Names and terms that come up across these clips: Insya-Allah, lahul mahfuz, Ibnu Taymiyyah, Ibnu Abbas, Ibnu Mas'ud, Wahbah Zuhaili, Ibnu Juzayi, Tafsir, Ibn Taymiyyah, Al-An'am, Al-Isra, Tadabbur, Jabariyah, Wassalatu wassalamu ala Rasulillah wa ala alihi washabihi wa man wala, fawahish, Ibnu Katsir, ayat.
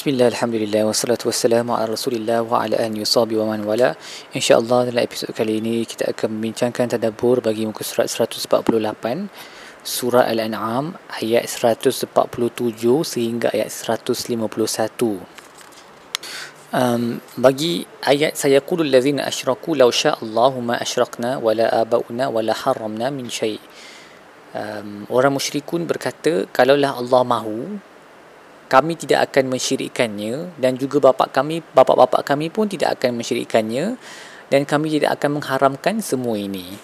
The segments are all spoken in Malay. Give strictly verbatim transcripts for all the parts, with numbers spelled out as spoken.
Bismillah, Alhamdulillah, wassalatu wassalamu ala Rasulillah wa ala alihi washabihi wa man wala. Insya-Allah dalam episod kali ini kita akan membincangkan tadabbur bagi muka surat seratus empat puluh lapan surah Al-An'am ayat seratus empat puluh tujuh sehingga ayat seratus lima puluh satu. Um, bagi ayat sayaqulul ladzina asyraku law sya'allahu ma asyrakna wala aba'una wala haramna min syai'. Um, orang musyrikun berkata, kalaulah Allah mahu kami tidak akan mensyirikkannya, dan juga bapak kami, bapak-bapak kami pun tidak akan mensyirikkannya, dan kami tidak akan mengharamkan semua ini.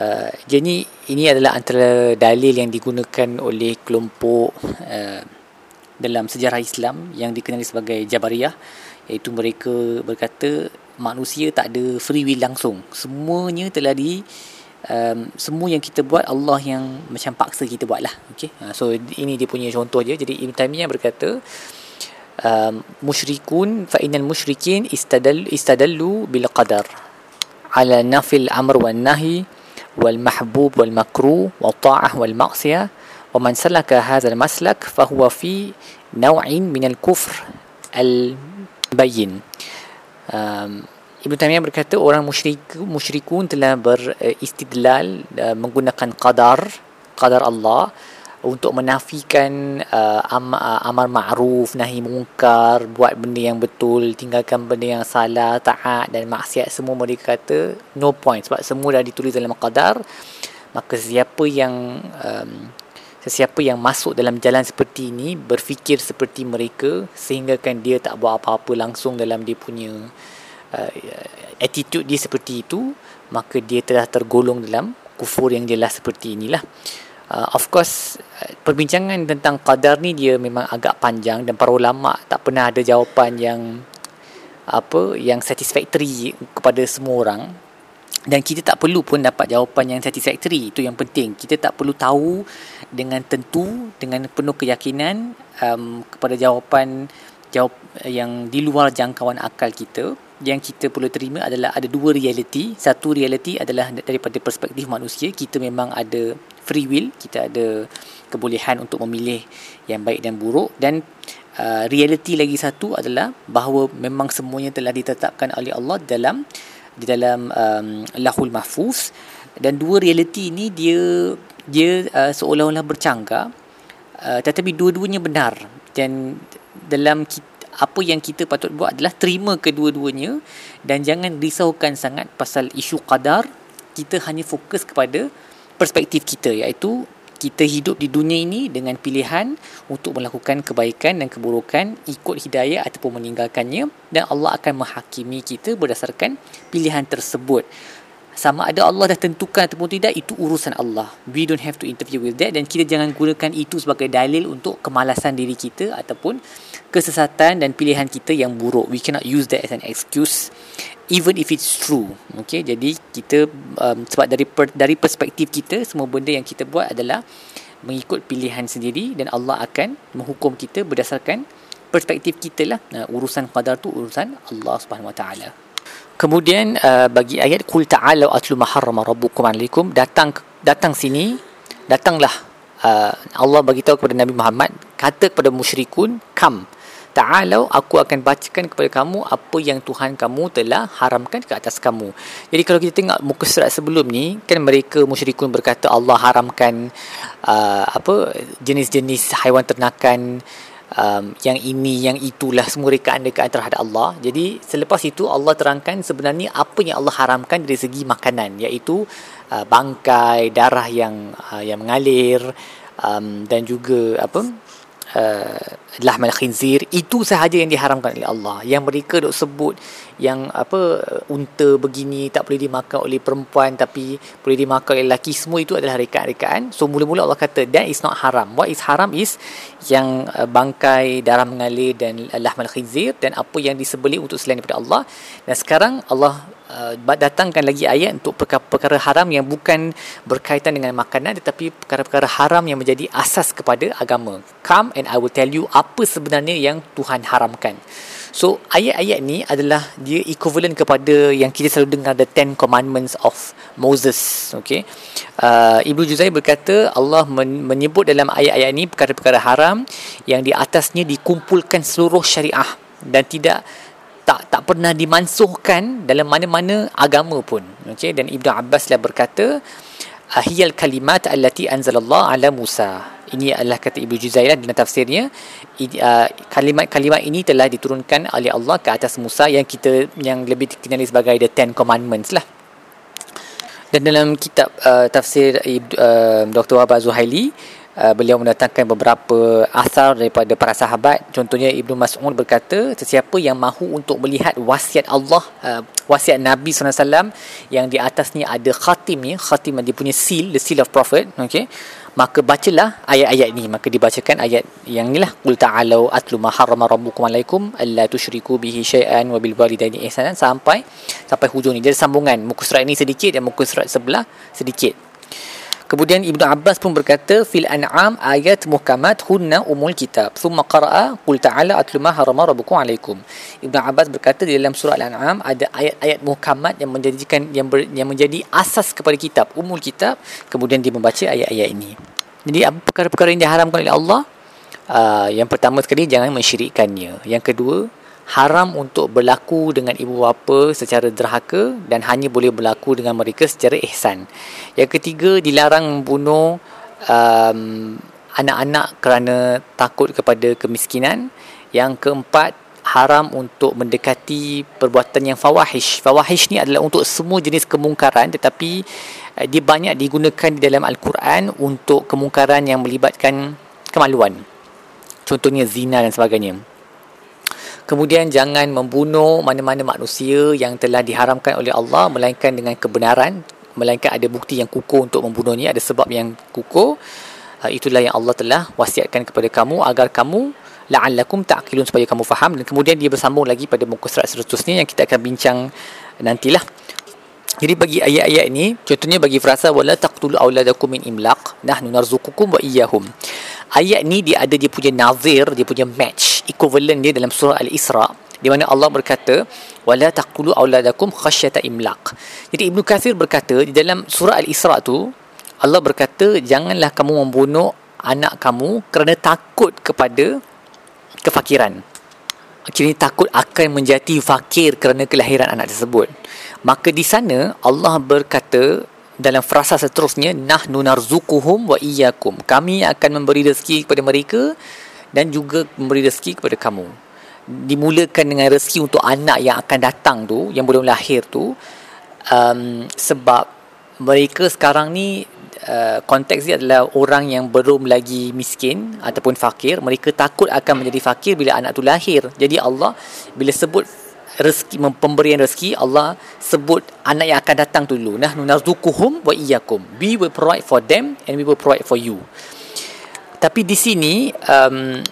Uh, jadi ini adalah antara dalil yang digunakan oleh kelompok uh, dalam sejarah Islam yang dikenali sebagai Jabariyah, iaitu mereka berkata manusia tak ada free will langsung. Semuanya telah di Um, semua yang kita buat Allah yang macam paksa kita buat lah, okay? uh, So ini dia punya contoh je. Jadi Ibn Taymiyyah berkata um, musyrikun fa'inan musyrikin istadallu, istadallu bil qadar ala nafil amr wal nahi wal mahbub wal makruh wal ta'ah wal ma'siyah wa man salaka hazal maslak fahuwa fi naw'in minal kufr al bayin. um, Ibnu Taymiyyah berkata orang musyrik, musyrikun telah beristidlal uh, menggunakan qadar, qadar Allah untuk menafikan uh, am, uh, amar ma'ruf, nahi mungkar, buat benda yang betul, tinggalkan benda yang salah, taat dan maksiat. Semua mereka kata no point, sebab semua dah ditulis dalam qadar. Maka siapa yang um, sesiapa yang masuk dalam jalan seperti ini, berfikir seperti mereka, sehinggakan dia tak buat apa-apa langsung dalam dia punya Uh, attitude dia seperti itu, maka dia telah tergolong dalam kufur yang jelas seperti inilah. Uh, of course, uh, perbincangan tentang qadar ni dia memang agak panjang, dan para ulama tak pernah ada jawapan yang apa yang satisfactory kepada semua orang, dan kita tak perlu pun dapat jawapan yang satisfactory. Itu yang penting, kita tak perlu tahu dengan tentu, dengan penuh keyakinan um, kepada jawapan jawab yang di luar jangkauan akal kita. Yang kita perlu terima adalah ada dua realiti. Satu realiti adalah daripada perspektif manusia, kita memang ada free will, kita ada kebolehan untuk memilih yang baik dan buruk. Dan uh, realiti lagi satu adalah bahawa memang semuanya telah ditetapkan oleh Allah dalam di dalam um, lahul mahfuz. Dan dua realiti ini dia dia uh, seolah-olah bercanggah, uh, tetapi dua-duanya benar. Dan dalam kita, apa yang kita patut buat adalah terima kedua-duanya dan jangan risaukan sangat pasal isu qadar. Kita hanya fokus kepada perspektif kita, iaitu kita hidup di dunia ini dengan pilihan untuk melakukan kebaikan dan keburukan, ikut hidayah ataupun meninggalkannya, dan Allah akan menghakimi kita berdasarkan pilihan tersebut. Sama ada Allah dah tentukan ataupun tidak, itu urusan Allah. We don't have to interfere with that, dan kita jangan gunakan itu sebagai dalil untuk kemalasan diri kita ataupun kesesatan dan pilihan kita yang buruk. We cannot use that as an excuse, even if it's true. Okay, jadi kita um, sebab dari per, dari perspektif kita, semua benda yang kita buat adalah mengikut pilihan sendiri, dan Allah akan menghukum kita berdasarkan perspektif kita lah. Nah, urusan qadar tu urusan Allah Subhanahu Wa Taala. Kemudian uh, bagi ayat qul ta'alu atlu ma harrama rabbukum alaikum, datang datang sini, datanglah uh, Allah bagi tahu kepada Nabi Muhammad, kata kepada musyrikun, kam ta'alu, aku akan bacakan kepada kamu apa yang Tuhan kamu telah haramkan ke atas kamu. Jadi kalau kita tengok muka surat sebelum ni, kan mereka musyrikun berkata Allah haramkan uh, apa jenis-jenis haiwan ternakan, Um, yang ini, yang itulah, semua rekaan-rekaan terhadap Allah. Jadi selepas itu Allah terangkan sebenarnya apa yang Allah haramkan dari segi makanan, iaitu uh, bangkai, darah yang uh, yang mengalir, um, dan juga apa uh, lahmal khinzir. Itu sahaja yang diharamkan oleh Allah. Yang mereka dok sebut yang apa unta begini tak boleh dimakan oleh perempuan tapi boleh dimakan oleh lelaki, semua itu adalah rekaan-rekaan. So mula-mula Allah kata that is not haram. What is haram is yang uh, bangkai, darah mengalir dan uh, lahmal khinzir, dan apa yang disembelih untuk selain daripada Allah. Dan sekarang Allah Uh, datangkan lagi ayat untuk perkara-perkara haram yang bukan berkaitan dengan makanan, tetapi perkara-perkara haram yang menjadi asas kepada agama. Come and I will tell you apa sebenarnya yang Tuhan haramkan. So ayat-ayat ni adalah dia equivalent kepada yang kita selalu dengar, the Ten Commandments of Moses. Okay, uh, Ibnu Juzayi berkata Allah men- menyebut dalam ayat-ayat ni perkara-perkara haram yang di atasnya dikumpulkan seluruh syariah dan tidak tak tak pernah dimansuhkan dalam mana-mana agama pun. Okey, dan Ibnu Abbas lah berkata ahiyal kalimat allati anzalallah ala Musa. Ini adalah kata Ibnu Juzayi dalam tafsirnya, kalimat-kalimat ini telah diturunkan oleh Allah ke atas Musa, yang kita yang lebih dikenali sebagai the Ten Commandments lah. Dan dalam kitab uh, tafsir uh, Doktor Wahbah Zuhaili, Uh, beliau mendatangkan beberapa asar daripada para sahabat. Contohnya Ibnu Mas'ud berkata, sesiapa yang mahu untuk melihat wasiat Allah, uh, wasiat Nabi sallallahu alaihi wasallam yang di atasnya ada khatimnya, khatim dia punya seal, the seal of prophet, okay, maka bacalah ayat-ayat ni. Maka dibacakan ayat yang ni lah, qul ta'alu atlu ma harrama rabbukum alaikum alla tusyriku bihi syai'an wa bil walidaini ihsanan, sampai sampai hujung ni. Jadi sambungan muka surat ni sedikit dan muka surat sebelah sedikit. Kemudian Ibnu Abbas pun berkata fil an'am ayat muhkamat hunna umul kitab thumma qara'a qul ta'ala atlu ma harrama rabbukum alaikum. Ibnu Abbas berkata di dalam surah Al-An'am ada ayat-ayat muhkamat yang menjadikan yang, ber, yang menjadi asas kepada kitab, umul kitab, kemudian dia membaca ayat-ayat ini. Jadi apa perkara-perkara yang diharamkan oleh Allah? Uh, yang pertama sekali, jangan mensyirikkannya. Yang kedua, haram untuk berlaku dengan ibu bapa secara derhaka dan hanya boleh berlaku dengan mereka secara ihsan. Yang ketiga, dilarang membunuh um, anak-anak kerana takut kepada kemiskinan. Yang keempat, haram untuk mendekati perbuatan yang fawahish. Fawahish ni adalah untuk semua jenis kemungkaran, tetapi uh, dia banyak digunakan di dalam Al-Quran untuk kemungkaran yang melibatkan kemaluan. Contohnya zina dan sebagainya. Kemudian jangan membunuh mana-mana manusia yang telah diharamkan oleh Allah melainkan dengan kebenaran, melainkan ada bukti yang kukuh untuk membunuhnya, ada sebab yang kukuh. Itulah yang Allah telah wasiatkan kepada kamu agar kamu la'allakum ta'qilun, supaya kamu faham. Dan kemudian dia bersambung lagi pada muka surat seterusnya yang kita akan bincang nantilah. Jadi bagi ayat-ayat ini, contohnya bagi frasa wala taqtulu auladakum min imlaq nahnu narzuqukum wa iyyahum. Ayat ni dia ada dia punya nazir, dia punya match equivalent dia dalam surah Al-Isra, di mana Allah berkata wala taqtulu auladakum khasyata imlaq. Jadi Ibnu Katsir berkata di dalam surah Al-Isra tu Allah berkata janganlah kamu membunuh anak kamu kerana takut kepada kefakiran. Akhirnya takut akan menjadi fakir kerana kelahiran anak tersebut. Maka di sana Allah berkata dalam frasa seterusnya nahnu narzuquhum wa iyyakum, kami akan memberi rezeki kepada mereka dan juga memberi rezeki kepada kamu. Dimulakan dengan rezeki untuk anak yang akan datang tu, yang belum lahir tu, um, sebab mereka sekarang ni uh, konteks dia adalah orang yang belum lagi miskin ataupun fakir. Mereka takut akan menjadi fakir bila anak tu lahir. Jadi Allah bila sebut rezeki, pemberian rezeki, Allah sebut anak yang akan datang tu dulu, nahnu narzuquhum wa iyyakum, we will provide for them and we will provide for you. Tapi di sini um,